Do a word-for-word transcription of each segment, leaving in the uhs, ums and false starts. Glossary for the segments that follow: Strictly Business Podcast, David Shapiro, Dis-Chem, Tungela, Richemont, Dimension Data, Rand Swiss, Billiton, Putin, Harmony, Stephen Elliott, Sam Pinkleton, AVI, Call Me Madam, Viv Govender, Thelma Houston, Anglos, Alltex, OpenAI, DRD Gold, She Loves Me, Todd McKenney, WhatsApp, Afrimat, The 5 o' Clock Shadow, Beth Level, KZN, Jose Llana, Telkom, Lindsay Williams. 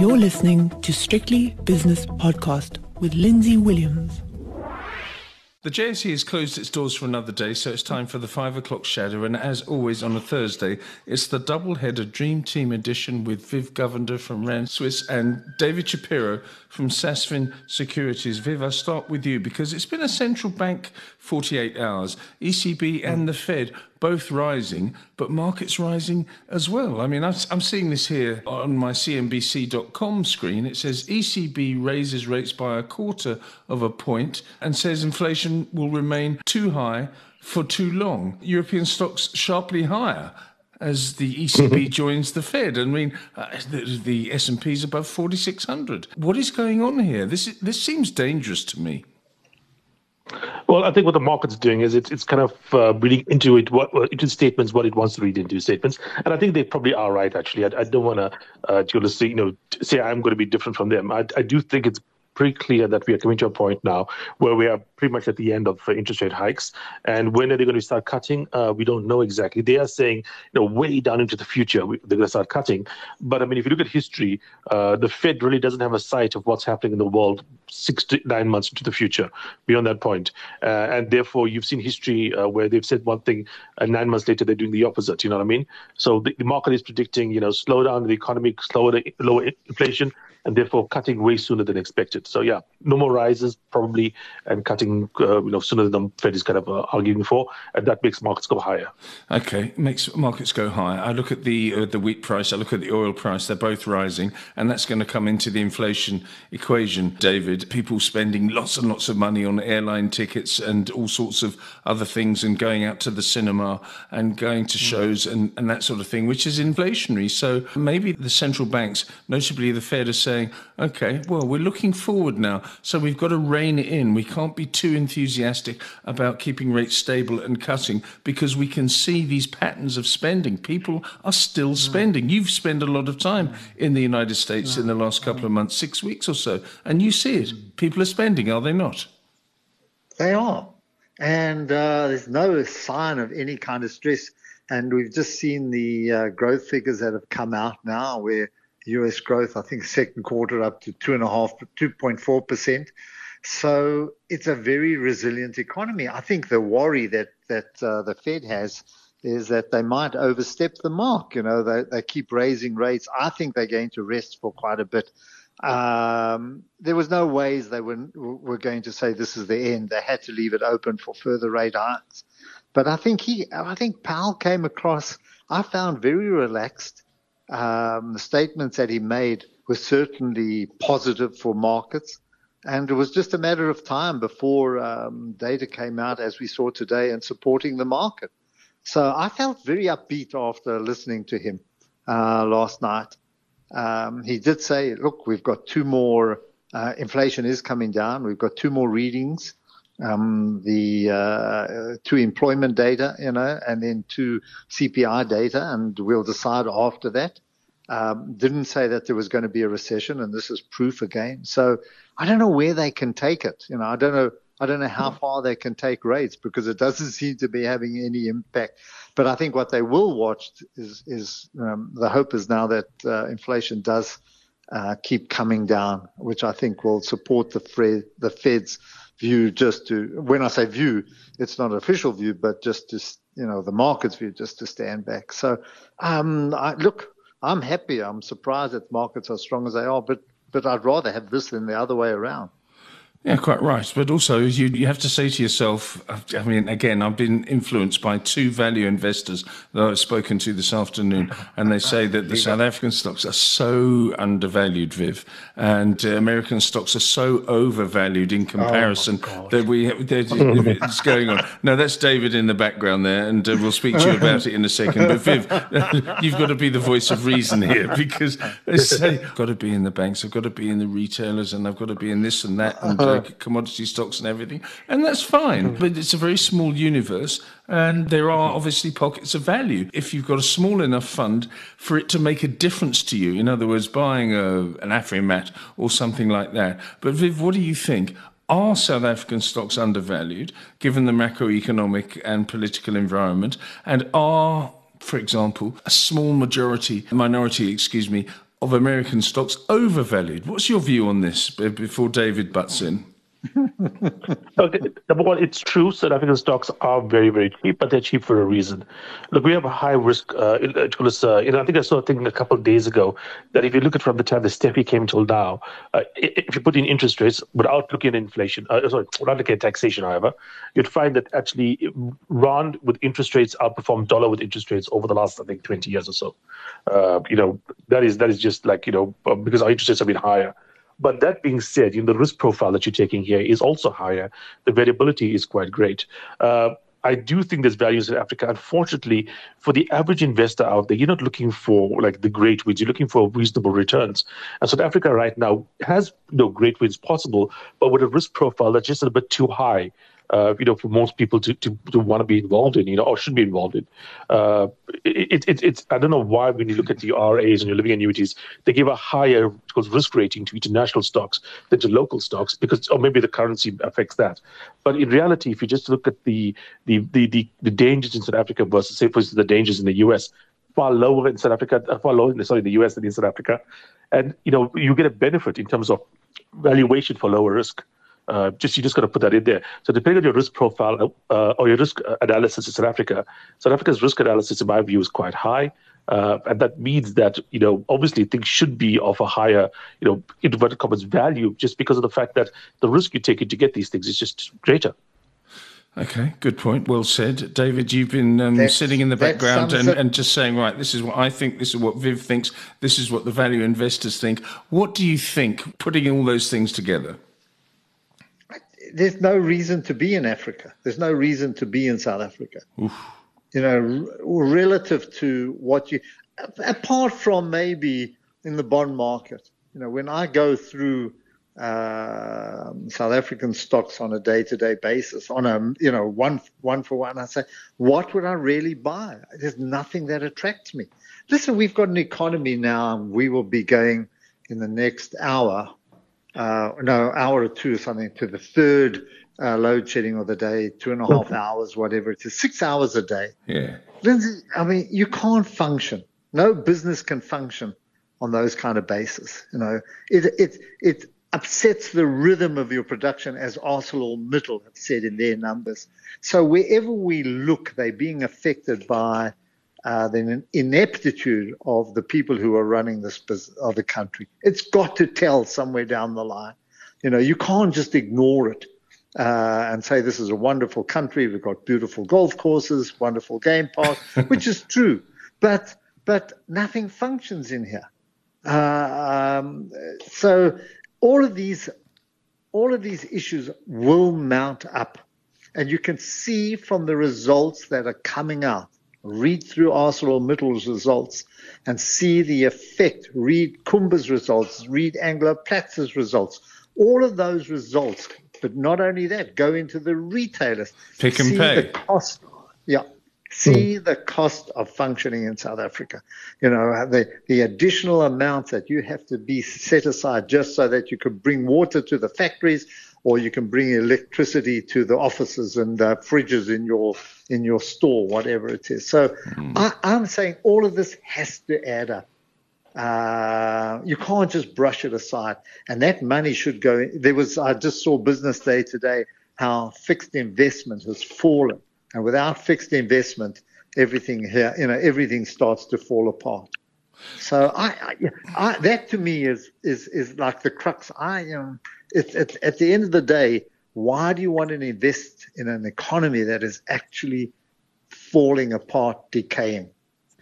You're listening to Strictly Business Podcast with Lindsay Williams. The J S E has closed its doors for another day, so it's time for the five o'clock shadow. And as always on a Thursday, it's the double-header Dream Team edition with Viv Govender from Rand Swiss and David Shapiro from Sasfin Securities. Viv, I'll start with you because it's been a central bank forty-eight hours. E C B and the Fed both rising, but markets rising as well. I mean, I'm seeing this here on my C N B C dot com screen. It says E C B raises rates by a quarter of a point and says inflation will remain too high for too long. European stocks sharply higher as the E C B joins the Fed. I mean, uh, the, the S and P is above forty-six hundred. What is going on here? This is, this seems dangerous to me. Well, I think what the market's doing is it's it's kind of uh, reading into it what into statements what it wants to read into statements, and I think they probably are right. Actually, I, I don't want to uh, to say you know say I'm going to be different from them. I, I do think it's pretty clear that we are coming to a point now where we are pretty much at the end of uh, interest rate hikes, and when are they going to start cutting? Uh, we don't know exactly. They are saying you know way down into the future we, they're going to start cutting, but I mean if you look at history, uh, the Fed really doesn't have a sight of what's happening in the world six to nine months into the future, beyond that point. Uh, and therefore, you've seen history uh, where they've said one thing, and nine months later, they're doing the opposite, you know what I mean? So the, the market is predicting, you know, slowdown in the economy, slower, lower inflation, and therefore cutting way sooner than expected. So yeah, no more rises probably, and cutting uh, you know sooner than the Fed is kind of uh, arguing for, and that makes markets go higher. Okay, makes markets go higher. I look at the uh, the wheat price, I look at the oil price, they're both rising, and that's going to come into the inflation equation, David. People spending lots and lots of money on airline tickets and all sorts of other things and going out to the cinema and going to shows and, and that sort of thing, which is inflationary. So maybe the central banks, notably the Fed, are saying, OK, well, we're looking forward now. So we've got to rein it in. We can't be too enthusiastic about keeping rates stable and cutting because we can see these patterns of spending. People are still spending. You've spent a lot of time in the United States in the last couple of months, six weeks or so, and you see it. People are spending, are they not? They are. And uh, there's no sign of any kind of stress. And we've just seen the uh, growth figures that have come out now where U S growth, I think, second quarter up to two point four percent. So it's a very resilient economy. I think the worry that, that uh, the Fed has is that they might overstep the mark. You know, they, they keep raising rates. I think they're going to rest for quite a bit. Um, there was no ways they were, were going to say this is the end. They had to leave it open for further rate hikes. But I think he, I think Powell came across, I found very relaxed. Um, the statements that he made were certainly positive for markets. And it was just a matter of time before um, data came out, as we saw today, and supporting the market. So I felt very upbeat after listening to him uh, last night. Um, he did say, look, we've got two more, uh, inflation is coming down. We've got two more readings, um, the, uh, two employment data, you know, and then two C P I data, and we'll decide after that. Um, didn't say that there was going to be a recession, and this is proof again. So I don't know where they can take it. You know, I don't know, I don't know how far they can take rates because it doesn't seem to be having any impact. But I think what they will watch is, is um, the hope is now that uh, inflation does uh, keep coming down, which I think will support the Fed, the Fed's view just to, when I say view, it's not an official view, but just to, you know, the market's view just to stand back. So, um, I, look, I'm happy. I'm surprised that markets are as strong as they are, but, but I'd rather have this than the other way around. Yeah, quite right. But also, you you have to say to yourself, I mean, again, I've been influenced by two value investors that I've spoken to this afternoon, and they say that the South African stocks are so undervalued, Viv, and uh, American stocks are so overvalued in comparison oh that we it's going on. No, that's David in the background there, and uh, we'll speak to you about it in a second. But Viv, you've got to be the voice of reason here because they say I've got to be in the banks, I've got to be in the retailers, and I've got to be in this and that and. Like commodity stocks and everything, and that's fine, but it's a very small universe, and there are obviously pockets of value if you've got a small enough fund for it to make a difference to you. In other words, buying a, an Afrimat or something like that. But Viv, what do you think? Are South African stocks undervalued given the macroeconomic and political environment, and are, for example, a small majority minority excuse me of American stocks overvalued. What's your view on this before David butts in? Okay, number one, it's true South African stocks are very, very cheap, but they're cheap for a reason. Look, we have a high risk. Uh, uh, you know, I think I saw a thing a couple of days ago that if you look at from the time the S T E F I came till now, uh, if you put in interest rates without looking at inflation, uh, sorry, without looking at taxation, however, you'd find that actually Rand with interest rates outperformed dollar with interest rates over the last, I think, twenty years or so. Uh, you know, that is that is just like, you know, because our interest rates have been higher. But that being said, you know, the risk profile that you're taking here is also higher. The variability is quite great. Uh, I do think there's values in Africa. Unfortunately, for the average investor out there, you're not looking for like the great wins. You're looking for reasonable returns. And South Africa right now has no great wins possible, but with a risk profile that's just a bit too high. Uh, you know, for most people to, to, to want to be involved in, you know, or should be involved in. Uh, it, it, it's, I don't know why when you look at the R As and your living annuities, they give a higher risk rating to international stocks than to local stocks because, or maybe the currency affects that. But in reality, if you just look at the the the, the, the dangers in South Africa versus, say, for instance, the dangers in the U S, far lower in South Africa, far lower in, sorry, the U S than in South Africa. And, you know, you get a benefit in terms of valuation for lower risk. Uh, just you just got to put that in there. So depending on your risk profile uh, or your risk analysis in South Africa, South Africa's risk analysis, in my view, is quite high, uh, and that means that you know obviously things should be of a higher, you know, inverted commas value, just because of the fact that the risk you take in to get these things is just greater. Okay, good point. Well said. David, you've been um, sitting in the background and, and just saying, right, this is what I think, this is what Viv thinks, this is what the value investors think. What do you think, putting all those things together? There's no reason to be in Africa. There's no reason to be in South Africa. Oof. You know, r- relative to what you, apart from maybe in the bond market. You know, when I go through uh, South African stocks on a day-to-day basis, on a, you know, one, one for one, I say, what would I really buy? There's nothing that attracts me. Listen, we've got an economy now, and we will be going in the next hour. Uh, no, hour or two or something to the third uh, load shedding of the day, two and a half hours, whatever it is, six hours a day. Yeah. Lindsay, I mean, you can't function. No business can function on those kind of bases. You know, it it it upsets the rhythm of your production, as ArcelorMittal have said in their numbers. So wherever we look, they're being affected by uh, the ineptitude of the people who are running this business of the country. It's got to tell somewhere down the line. You know, you can't just ignore it uh, and say this is a wonderful country. We've got beautiful golf courses, wonderful game parks, which is true. But but nothing functions in here. Uh, um, so all of these all of these issues will mount up, and you can see from the results that are coming out. Read through ArcelorMittal's results and see the effect. Read Kumba's results. Read Anglo Platts' results. All of those results, but not only that, go into the retailers. Pick and see pay. The cost, yeah, see mm. the cost of functioning in South Africa. You know, the, the additional amount that you have to be set aside just so that you can bring water to the factories, or you can bring electricity to the offices and uh, fridges in your in your store, whatever it is. So mm. I, I'm saying all of this has to add up. Uh, you can't just brush it aside. And that money should go. There was I just saw Business Day today how fixed investment has fallen, and without fixed investment, everything here, you know, everything starts to fall apart. So I, I, I that to me is is is like the crux. I am. Um, It, it, at the end of the day, why do you want to invest in an economy that is actually falling apart, decaying?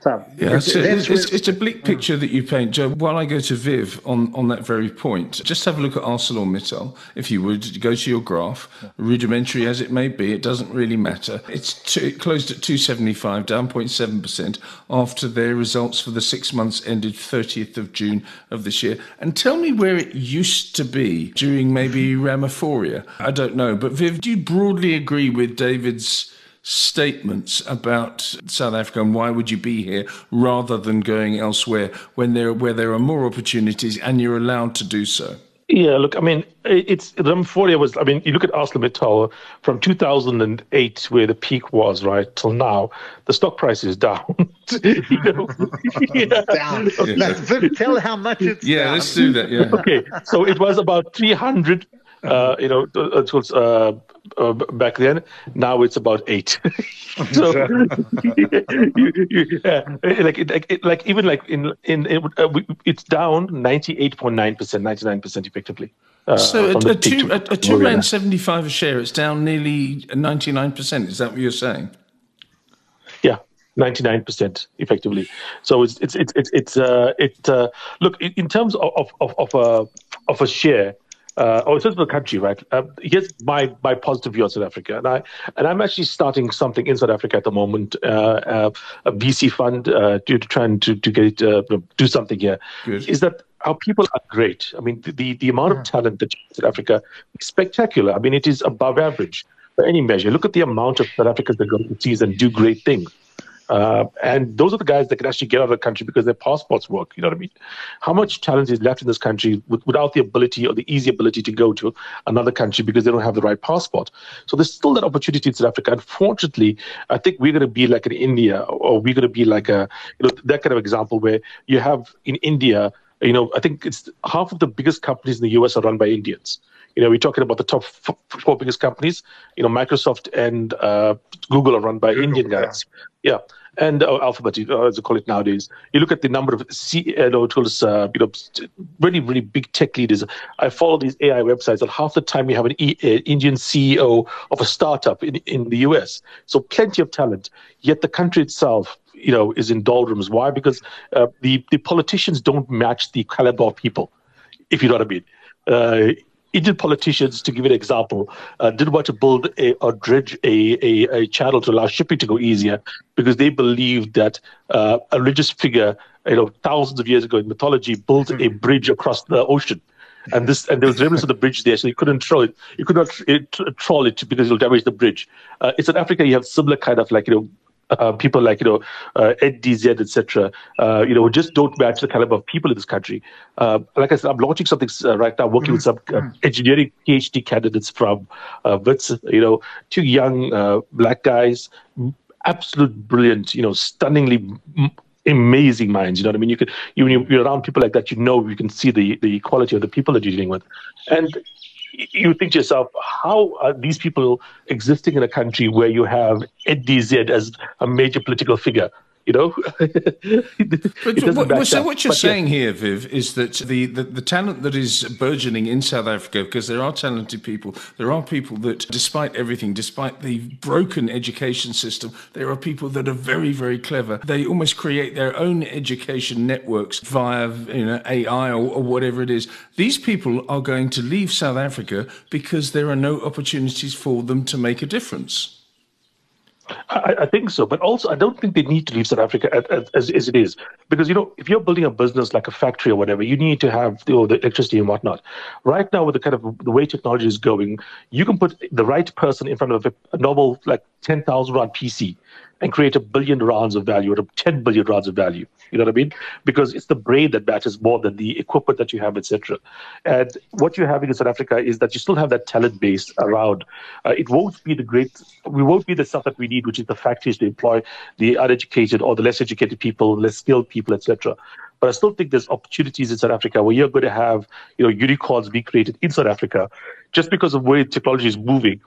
So yeah, it's, a, it's, it's, it's a bleak picture that you paint, Joe. While I go to Viv on, on that very point, just have a look at ArcelorMittal, if you would. Go to your graph, yeah. Rudimentary as it may be, it doesn't really matter. It's two, it closed at two seventy-five, down zero point seven percent after their results for the six months ended thirtieth of June of this year. And tell me where it used to be during maybe Ramaphoria. I don't know. But Viv, do you broadly agree with David's statements about South Africa and why would you be here rather than going elsewhere when there where there are more opportunities and you're allowed to do so? Yeah, look, I mean, it's the euphoria was, I mean, you look at ArcelorMittal from two thousand eight, where the peak was, right, till now, the stock price is down. You know? yeah. Down. Okay. Let's tell how much it's yeah, down. Let's do that, yeah. Okay, so it was about three hundred, uh, you know, uh, uh, back then. Now it's about eight. So, you, you, yeah, like, like, like, even like in in it, uh, it's down ninety-eight point nine percent, ninety-nine percent effectively. Uh, so at, at two at, at two rand seventy-five a share, it's down nearly ninety-nine percent. Is that what you're saying? Yeah, ninety-nine percent effectively. So it's it's it's it's, it's uh it uh, look in terms of of of, of a of a share. Uh, oh, it's just the country, right? Uh, here's my, my positive view on South Africa. And, I, and I'm actually starting something in South Africa at the moment, uh, uh, a V C fund uh, to, to try and to, to get, uh, do something here. Good. Is that our people are great. I mean, the, the, the amount yeah. of talent that South Africa is spectacular. I mean, it is above average by any measure. Look at the amount of South Africans that go overseas and do great things. Uh, and those are the guys that can actually get out of the country because their passports work, you know what I mean? How much talent is left in this country with, without the ability or the easy ability to go to another country because they don't have the right passport? So there's still that opportunity in South Africa. Unfortunately, I think we're going to be like in India, or we're going to be like a, you know, that kind of example where you have in India, you know, I think it's half of the biggest companies in the U S are run by Indians. You know, we're talking about the top f- four biggest companies. You know, Microsoft and uh, Google are run by Google, Indian guys. Yeah. yeah. And uh, Alphabet, uh, as they call it nowadays. You look at the number of C- uh, no, tools, uh, you know, really, really big tech leaders. I follow these A I websites, and half the time you have an e- uh, Indian C E O of a startup in, in the U S. So plenty of talent, yet the country itself, you know, is in doldrums. Why? Because uh, the, the politicians don't match the caliber of people, if you know what I mean. Uh, Indian politicians, to give an example, uh, didn't want to build a, or dredge a, a, a channel to allow shipping to go easier because they believed that uh, a religious figure, you know, thousands of years ago in mythology, built a bridge across the ocean. And this, and there was remnants of the bridge there, so you couldn't troll it. You could not it, troll it because it'll damage the bridge. Uh, in South Africa, you have similar kind of like, you know, Uh, people like, you know, uh, Ed D Z, et cetera, uh, you know, just don't match the caliber of people in this country. Uh, like I said, I'm launching something uh, right now, working mm-hmm. with some uh, engineering P H D candidates from uh, Wits, you know, two young uh, black guys, absolute brilliant, you know, stunningly m- amazing minds. You know what I mean? You could, you, when you're around people like that, you know, you can see the, the quality of the people that you're dealing with. And you think to yourself, how are these people existing in a country where you have Ed D Z as a major political figure? You know, but, what, so what you're but, saying yeah. here, Viv, is that the, the, the talent that is burgeoning in South Africa, because there are talented people, there are people that, despite everything, despite the broken education system, there are people that are very, very clever. They almost create their own education networks via, you know, A I or, or whatever it is. These people are going to leave South Africa because there are no opportunities for them to make a difference. I, I think so, but also I don't think they need to leave South Africa as, as, as it is, because, you know, if you're building a business like a factory or whatever, you need to have, you know, the electricity and whatnot. Right now, with the kind of the way technology is going, you can put the right person in front of a, a normal like ten thousand rand P C and create a billion rands of value or ten billion rands of value. You know what I mean? Because it's the brain that matters more than the equipment that you have, et cetera. And what you're having in South Africa is that you still have that talent base around. Uh, it won't be the great, we won't be the stuff that we need, which is the factories to employ the uneducated or the less educated people, less skilled people, et cetera. But I still think there's opportunities in South Africa where you're going to have, you know, unicorns being created in South Africa just because of where technology is moving.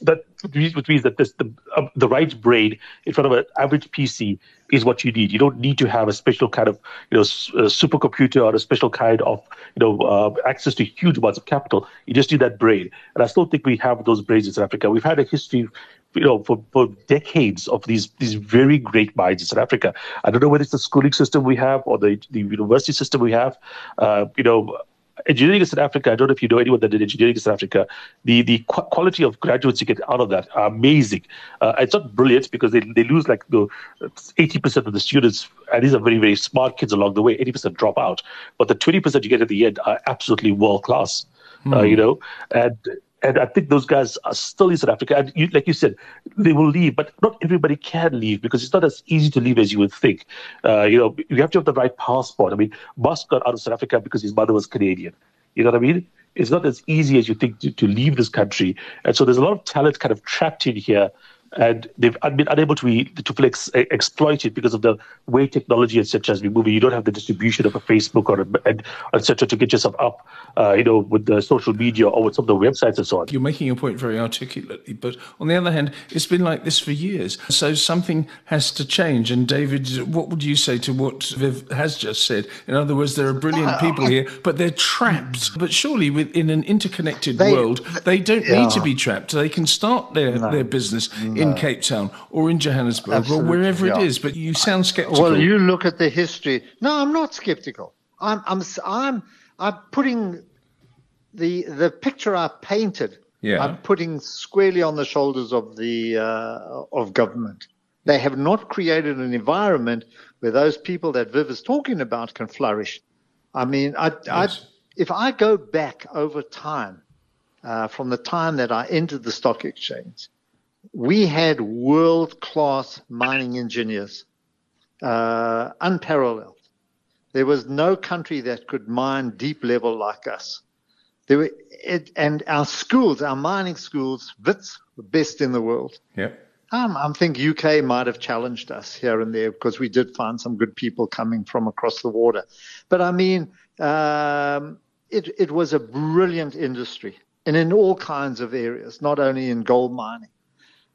That which means that this, the uh, the right brain in front of an average P C is what you need. You don't need to have a special kind of, you know, s- uh, supercomputer or a special kind of, you know, uh, access to huge amounts of capital. You just need that brain. And I still think we have those brains in South Africa. We've had a history, you know, for, for decades of these these very great minds in South Africa. I don't know whether it's the schooling system we have or the the university system we have, uh, you know. Engineering in South Africa, I don't know if you know anyone that did engineering in South Africa, the, the qu- quality of graduates you get out of that are amazing. Uh, it's not brilliant because they, they lose like, you know, eighty percent of the students, and these are very, very smart kids along the way, eighty percent drop out. But the twenty percent you get at the end are absolutely world class, mm. uh, you know, and and I think those guys are still in South Africa. And you, like you said, they will leave, but not everybody can leave because it's not as easy to leave as you would think. Uh, you know, you have to have the right passport. I mean, Musk got out of South Africa because his mother was Canadian. You know what I mean? it's not as easy as you think to, to leave this country. And so there's a lot of talent kind of trapped in here, and they've been unable to be, to fully ex- exploit it because of the way technology, et cetera, has been moving. You don't have the distribution of a Facebook or a, and et cetera, to get yourself up, uh, you know, with the social media or with some of the websites and so on. You're making your point very articulately, but on the other hand, it's been like this for years. So something has to change. And David, what would you say to what Viv has just said? In other words, there are brilliant people here, but they're trapped. But surely within an interconnected they, world, they don't yeah. need to be trapped. They can start their, no. their business in Cape Town or in Johannesburg Absolutely, or wherever yeah. it is, but you sound sceptical. Well, you look at the history. No, I'm not sceptical. I'm, I'm, I'm, I'm putting the the picture I painted. Yeah. I'm putting squarely on the shoulders of the uh, of government. They have not created an environment where those people that Viv is talking about can flourish. I mean, I, yes. I if I go back over time, uh, from the time that I entered the stock exchange, we had world-class mining engineers, uh, unparalleled. There was no country that could mine deep level like us. There were, it, and our schools, our mining schools, Wits, were best in the world. Yeah, um, I think U K might have challenged us here and there because we did find some good people coming from across the water. But I mean, um, it, it was a brilliant industry, and in all kinds of areas, not only in gold mining.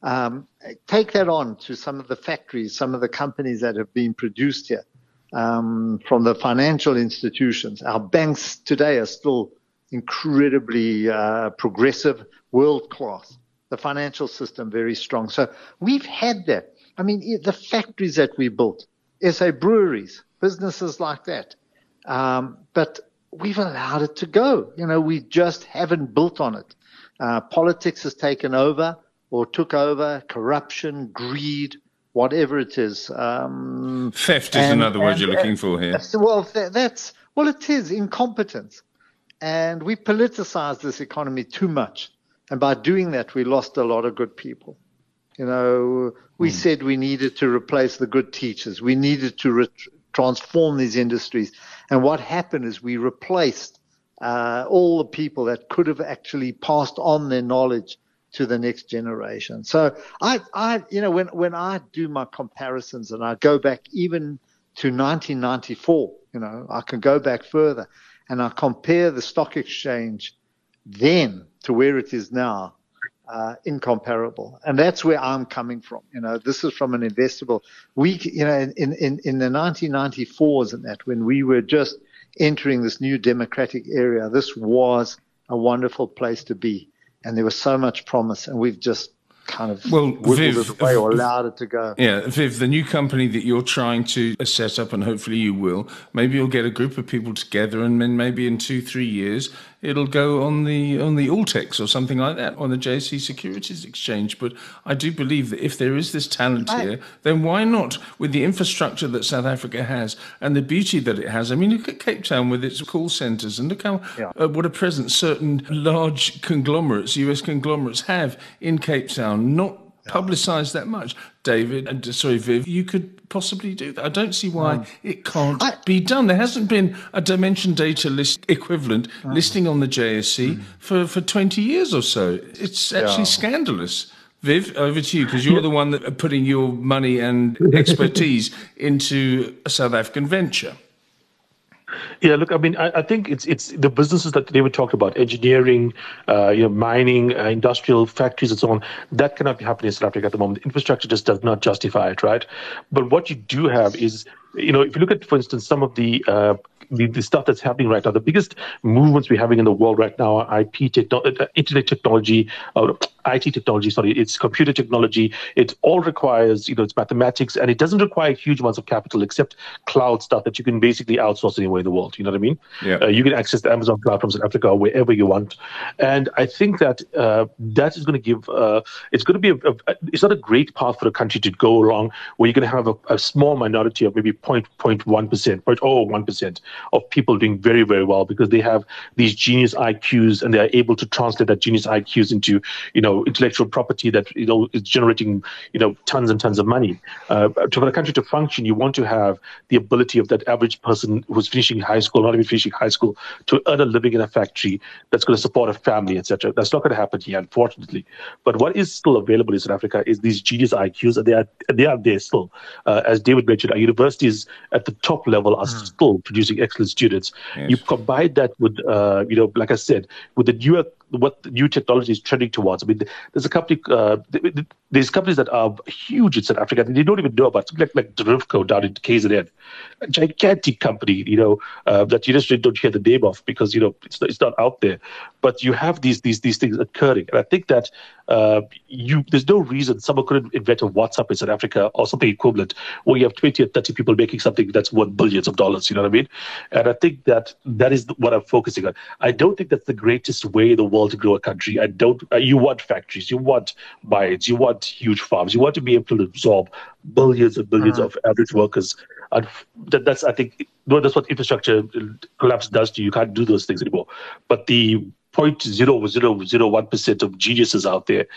Um, take that on to some of the factories, some of the companies that have been produced here, um, from the financial institutions. Our banks today are still incredibly uh, progressive, world-class. The financial system, very strong. So we've had that. I mean, the factories that we built, S A breweries, businesses like that. Um, but we've allowed it to go. You know, we just haven't built on it. Uh, politics has taken over. Or took over, corruption, greed, whatever it is. Um, Theft is and, another word and, you're looking and, for here. Well, th- that's well, it is incompetence, and we politicized this economy too much, and by doing that, we lost a lot of good people. You know, we mm. said we needed to replace the good teachers, we needed to re- transform these industries, and what happened is we replaced uh, all the people that could have actually passed on their knowledge to the next generation. So I, I, you know, when, when I do my comparisons and I go back even to nineteen ninety-four, you know, I can go back further and I compare the stock exchange then to where it is now, uh, incomparable. And that's where I'm coming from. You know, this is from an investable week, you know, in, in, in the nineteen ninety-fours and that, when we were just entering this new democratic area, this was a wonderful place to be. And there was so much promise, and we've just kind of well, Viv, it away or allowed it to go. Yeah, Viv, the new company that you're trying to set up, and hopefully you will, maybe you'll get a group of people together, and then maybe in two, three years, it'll go on the on the Alltex or something like that, on the J S E Securities Exchange. But I do believe that if there is this talent I, here, then why not, with the infrastructure that South Africa has and the beauty that it has? I mean, look at Cape Town with its call centres, and look how yeah. uh, what a presence certain large conglomerates, U S conglomerates, have in Cape Town, not yeah. publicised that much. David, and sorry, Viv, you could possibly do that. I don't see why mm. it can't I, be done. There hasn't been a Dimension Data list equivalent mm. listing on the J S E mm. for, for twenty years or so. It's actually yeah. scandalous. Viv, over to you, because you're the one that are putting your money and expertise into a South African venture. Yeah, look, I mean, I, I think it's it's the businesses that they were talking about, engineering, uh, you know, mining, uh, industrial factories and so on, that cannot be happening in South Africa at the moment. The infrastructure just does not justify it, right? But what you do have is, you know, if you look at, for instance, some of the uh, the, the stuff that's happening right now, the biggest movements we're having in the world right now are I P techno- internet technology, uh, I T technology, sorry, it's computer technology. It all requires, you know, it's mathematics, and it doesn't require huge amounts of capital except cloud stuff that you can basically outsource anywhere in the world. You know what I mean? Yeah. Uh, you can access the Amazon cloud from South Africa or wherever you want. And I think that uh, that is going to give, uh, it's going to be, a, a, it's not a great path for a country to go along where you're going to have a, a small minority of maybe zero point zero one percent of people doing very, very well because they have these genius I Qs and they are able to translate that genius I Qs into, you know, intellectual property that, you know, is generating, you know, tons and tons of money. Uh, to, for the country to function, you want to have the ability of that average person who's finishing high school, not even finishing high school, to earn a living in a factory that's going to support a family, et cetera. That's not going to happen here, unfortunately. But what is still available in South Africa is these genius I Qs, and they are they are there still. Uh, as David mentioned, our universities at the top level are mm. still producing excellent students. Yes. You combine that with, uh, you know, like I said, with the newer what the new technology is trending towards. I mean, there's a company, uh, there's companies that are huge in South Africa and they don't even know about, like like Drifco down in K Z N, a gigantic company, you know, uh, that you just don't hear the name of because, you know, it's not, it's not out there. But you have these these these things occurring, and I think that uh, you there's no reason someone couldn't invent a WhatsApp in South Africa or something equivalent, where you have twenty or thirty people making something that's worth billions of dollars. You know what I mean? And I think that that is what I'm focusing on. I don't think that's the greatest way in the world to grow a country. I don't. Uh, you want factories, you want mines, you want huge farms, you want to be able to absorb billions and billions uh-huh. of average workers. And that, that's, I think, that's what infrastructure collapse does to you. You can't do those things anymore. But the zero point zero zero zero one percent of geniuses out there,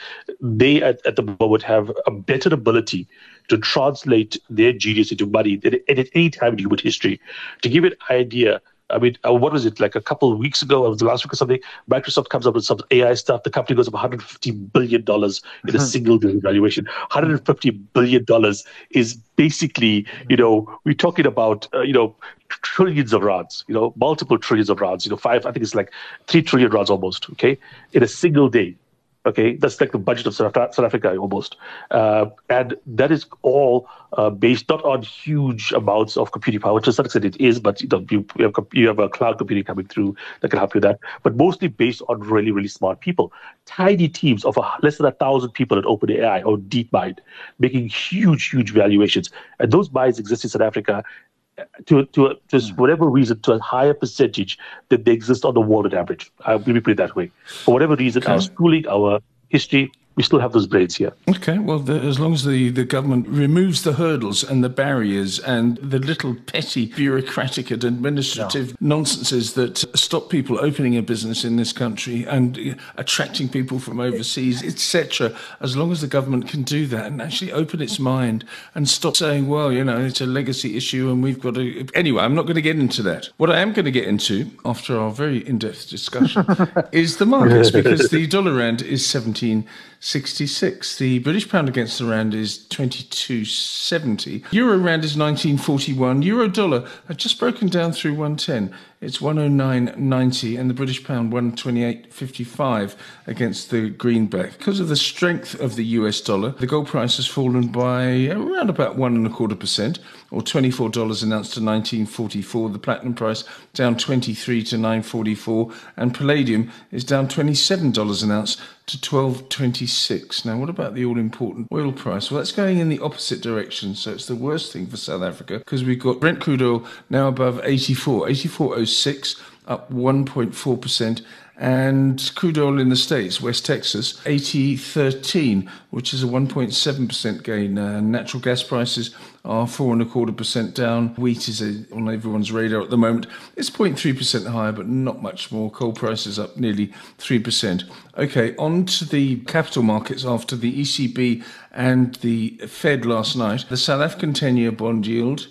they at, at the moment have a better ability to translate their genius into money than at, at any time in human history. To give it an idea, I mean, what was it, like a couple of weeks ago, or the last week or something, Microsoft comes up with some A I stuff. The company goes up one hundred fifty billion dollars in a single valuation. one hundred fifty billion dollars is basically, you know, we're talking about, uh, you know, trillions of rands, you know, multiple trillions of rands, you know, five, I think it's like three trillion rands almost, okay, in a single day. Okay, that's like the budget of South Africa almost. Uh, and that is all uh, based not on huge amounts of computing power, to some extent it is, but you, know, you, have, you have a cloud computing coming through that can help you with that, but mostly based on really, really smart people. Tiny teams of a, less than one thousand people at OpenAI or DeepMind making huge, huge valuations. And those buys exist in South Africa to to, to mm. whatever reason, to a higher percentage that they exist on the world average. Uh, let me put it that way. For whatever reason, okay. our schooling, our history, we still have those blades here. Okay, well, the, as long as the, the government removes the hurdles and the barriers and the little petty bureaucratic and administrative no. nonsenses that stop people opening a business in this country and attracting people from overseas, et cetera, as long as the government can do that and actually open its mind and stop saying, well, you know, it's a legacy issue and we've got to... Anyway, I'm not going to get into that. What I am going to get into, after our very in-depth discussion, is the markets, because the dollar rand is seventeen sixty-six. The British pound against the rand is twenty-two seventy. Euro rand is nineteen forty-one. Euro dollar, I've just broken down through one ten. It's one oh nine ninety, and the British pound one twenty-eight fifty-five against the greenback. Because of the strength of the U S dollar, the gold price has fallen by around about one and a quarter percent, or twenty-four dollars an ounce to nineteen forty-four. The platinum price down twenty-three to nine forty-four, and palladium is down twenty-seven dollars an ounce to twelve twenty-six. Now, what about the all-important oil price? Well, that's going in the opposite direction, so it's the worst thing for South Africa, because we've got Brent crude oil now above eighty-four, eighty-four oh six, up one point four percent, and crude oil in the States, West Texas, eighty thirteen, which is a one point seven percent gain. Uh, natural gas prices are four and a quarter percent down. Wheat is a, on everyone's radar at the moment. It's zero point three percent higher, but not much more. Coal prices up nearly three percent. Okay, on to the capital markets after the E C B and the Fed last night. The South African ten-year bond yield...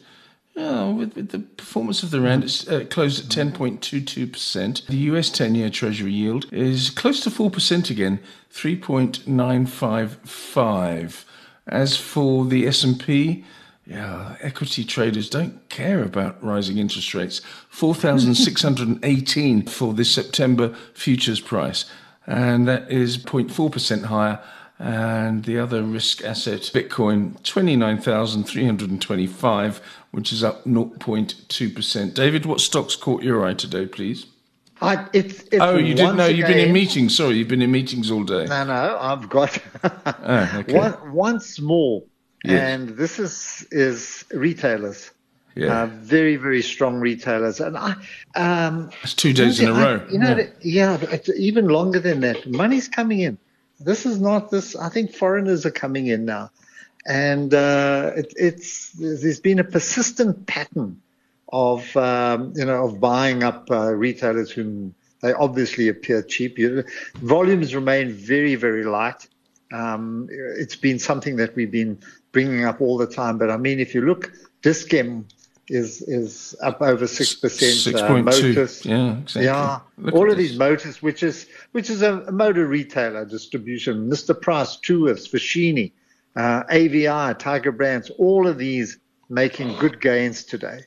Oh, with, with the performance of the rand, it's uh, closed at ten point two two percent. The U S ten-year Treasury yield is close to four percent again, three point nine five five. As for the S and P, yeah, equity traders don't care about rising interest rates. four thousand six hundred eighteen for this September futures price, and that is zero point four percent higher. And the other risk asset, Bitcoin, twenty-nine thousand three hundred twenty-five, which is up zero point two percent. David, what stocks caught your eye today, please? I, it's, it's oh, you didn't know. Again, you've been in meetings. Sorry, you've been in meetings all day. No, no, I've got oh, okay. one, once more. Yes. And this is, is retailers. Yeah. Uh, very, very strong retailers. And I, um, That's two days in a row. I, you know, yeah, yeah, it's even longer than that. Money's coming in. This is not this. I think foreigners are coming in now, And uh, it, it's there's been a persistent pattern of um, you know of buying up uh, retailers whom they obviously appear cheap. You know, volumes remain very, very light. Um, it's been something that we've been bringing up all the time. But I mean, if you look, Dis-Chem is is up over six percent. Six point uh, two. Yeah, exactly. Yeah, look all of this. These Motus, which is which is a, a motor retailer distribution. Mister Price, Truworths, Fashini. Uh, A V I, Tiger Brands, all of these making good gains today.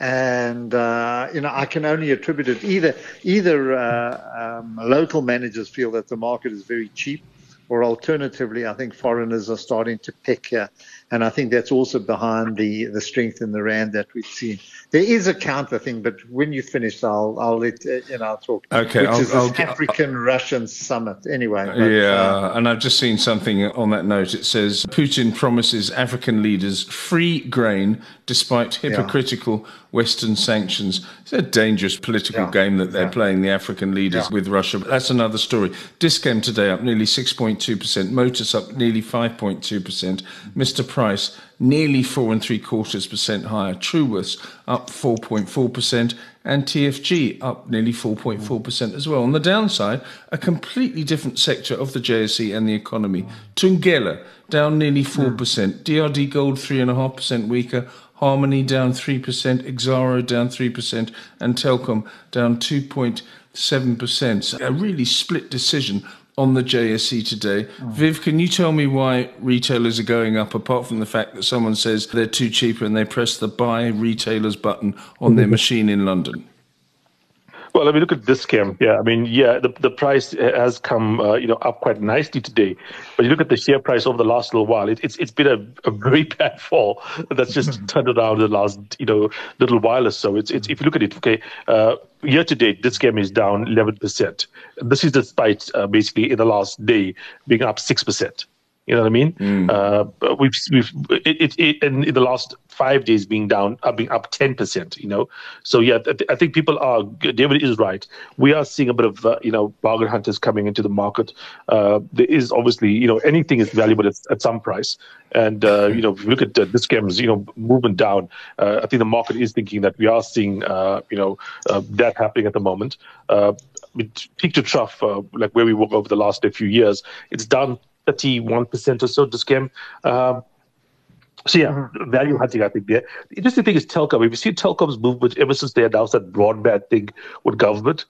And, uh, you know, I can only attribute it either, either uh, um, local managers feel that the market is very cheap, or alternatively, I think foreigners are starting to pick here. And I think that's also behind the, the strength in the Rand that we've seen. There is a counter thing, but when you finish, I'll I'll let uh, you know. I'll talk. Okay, which I'll, is this African-Russian summit anyway. But, yeah, uh, and I've just seen something on that note. It says Putin promises African leaders free grain despite hypocritical yeah. Western sanctions. It's a dangerous political yeah, game that they're yeah. playing. The African leaders yeah. with Russia. But that's another story. Dis-Chem today up nearly six point two percent. Motus up nearly five point two percent. Mister Price nearly four and three quarters percent higher. Truworths up four point four percent and T F G up nearly four point four percent as well. On the downside, a completely different sector of the J S E and the economy. Tungela down nearly four percent. D R D Gold three point five percent weaker. Harmony down three percent. Exaro down three percent. And Telkom down two point seven percent. So a really split decision on the J S E today. Oh. Viv, can you tell me why retailers are going up, apart from the fact that someone says they're too cheap and they press the buy retailers button on their machine in London? Well, I mean, look at Dis-Chem. Yeah, I mean, yeah, the, the price has come, uh, you know, up quite nicely today. But you look at the share price over the last little while, it, it's it's been a, a very bad fall that's just turned around in the last, you know, little while or so. It's, it's if you look at it, okay, uh, year to date, Dis-Chem is down eleven percent. This is despite uh, basically in the last day being up six percent. You know what I mean? Mm. Uh, we've we've it, it, it and in the last five days being down, uh, being up ten percent. You know, so yeah, th- I think people are. David is right. We are seeing a bit of uh, you know bargain hunters coming into the market. Uh, there is obviously you know anything is valuable at, at some price, and uh, you know if you look at uh, this game's you know movement down. Uh, I think the market is thinking that we are seeing uh, you know uh, that happening at the moment. Uh, peak to trough, uh, like where we were over the last few years, it's down thirty-one percent or so, Dis-Chem. Um, so, yeah, mm-hmm. value hunting, I think, there. Yeah. The interesting thing is Telkom. If you see Telkom's movement ever since they announced that broadband thing with government,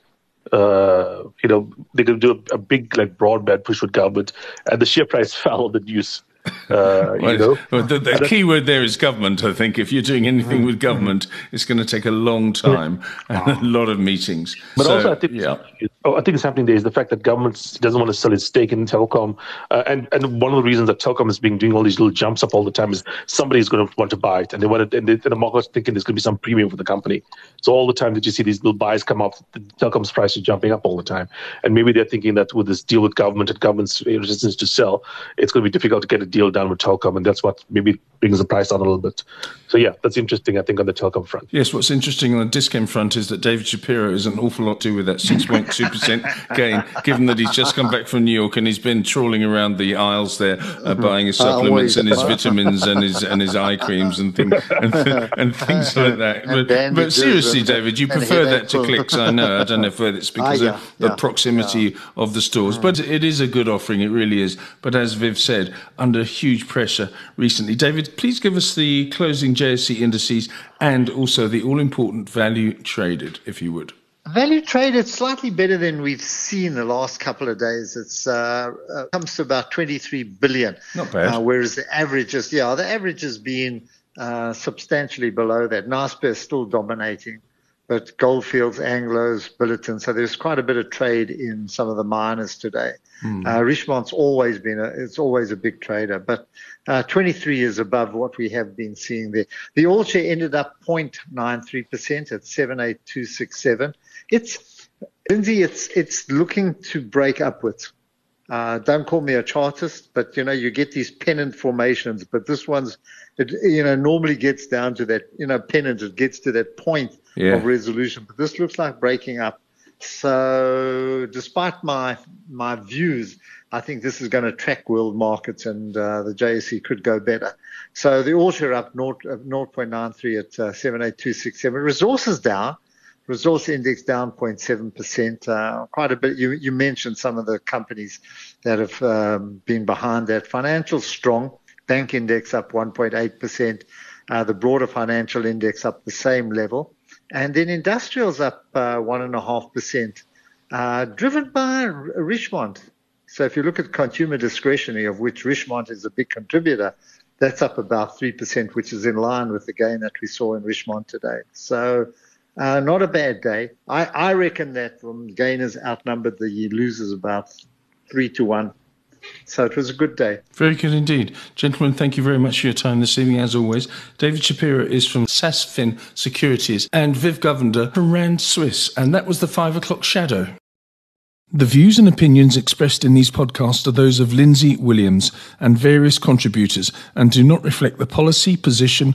uh, you know, they're going to do a, a big like broadband push with government, and the share price fell on the news. Uh, well, you know? well, the the key word there is government, I think. If you're doing anything with government, it's going to take a long time and a lot of meetings. But so, also, I think, yeah. oh, I think it's happening there is the fact that government doesn't want to sell its stake in Telkom. Uh, and, and one of the reasons that Telkom has been doing all these little jumps up all the time is somebody's going to want to buy it. And they want to, and, they, and the market's thinking there's going to be some premium for the company. So all the time that you see these little buys come up, the Telkom's price is jumping up all the time. And maybe they're thinking that with this deal with government and government's resistance to sell, it's going to be difficult to get a deal done with Telkom, and that's what maybe brings the price down a little bit. So yeah, that's interesting, I think, on the Telkom front. Yes, what's interesting on the Dis-Chem front is that David Shapiro is an awful lot to do with that six point two percent gain, given that he's just come back from New York and he's been trawling around the aisles there, uh, buying his supplements and his vitamins and his and his eye creams and things and, th- and things like that. But, but seriously, David, you prefer that to clicks, I know. I don't know if it's because of the proximity of the stores, but it is a good offering, it really is. But as Viv said, under huge pressure recently. David, please give us the closing J S E indices and also the all-important value traded, if you would. Value traded slightly better than we've seen the last couple of days. It's uh, uh, comes to about twenty-three billion. Not bad. Uh, whereas the average is, yeah, the average has been uh, substantially below that. Naspers still dominating, but Goldfields, Anglos, Billiton. So there's quite a bit of trade in some of the miners today. Mm. Uh, Richemont's always been, a, it's always a big trader, but uh, twenty-three is above what we have been seeing there. The all share ended up zero point nine three percent at seven eight two six seven. It's, Lindsay, it's, it's looking to break upwards. Uh, don't call me a chartist, but you know, you get these pennant formations, but this one's, it, you know, normally gets down to that, you know, pennant, it gets to that point yeah. of resolution, but this looks like breaking up. So despite my my views, I think this is going to track world markets, and uh, the J S E could go better. So the oil share up zero point nine three at uh, seven eight two six seven. Resources down. Resource index down zero point seven percent, uh, quite a bit. You, you mentioned some of the companies that have um, been behind that. Financial strong, bank index up one point eight percent, uh, the broader financial index up the same level. And then industrials up uh, one point five percent, uh, driven by Richemont. So if you look at consumer discretionary, of which Richemont is a big contributor, that's up about three percent, which is in line with the gain that we saw in Richemont today. So Uh, not a bad day. I, I reckon that um, gainers outnumbered the losers about three to one. So it was a good day. Very good indeed. Gentlemen, thank you very much for your time this evening, as always. David Shapiro is from Sasfin Securities and Viv Govender from Rand Swiss. And that was the five o'clock shadow. The views and opinions expressed in these podcasts are those of Lindsay Williams and various contributors and do not reflect the policy, position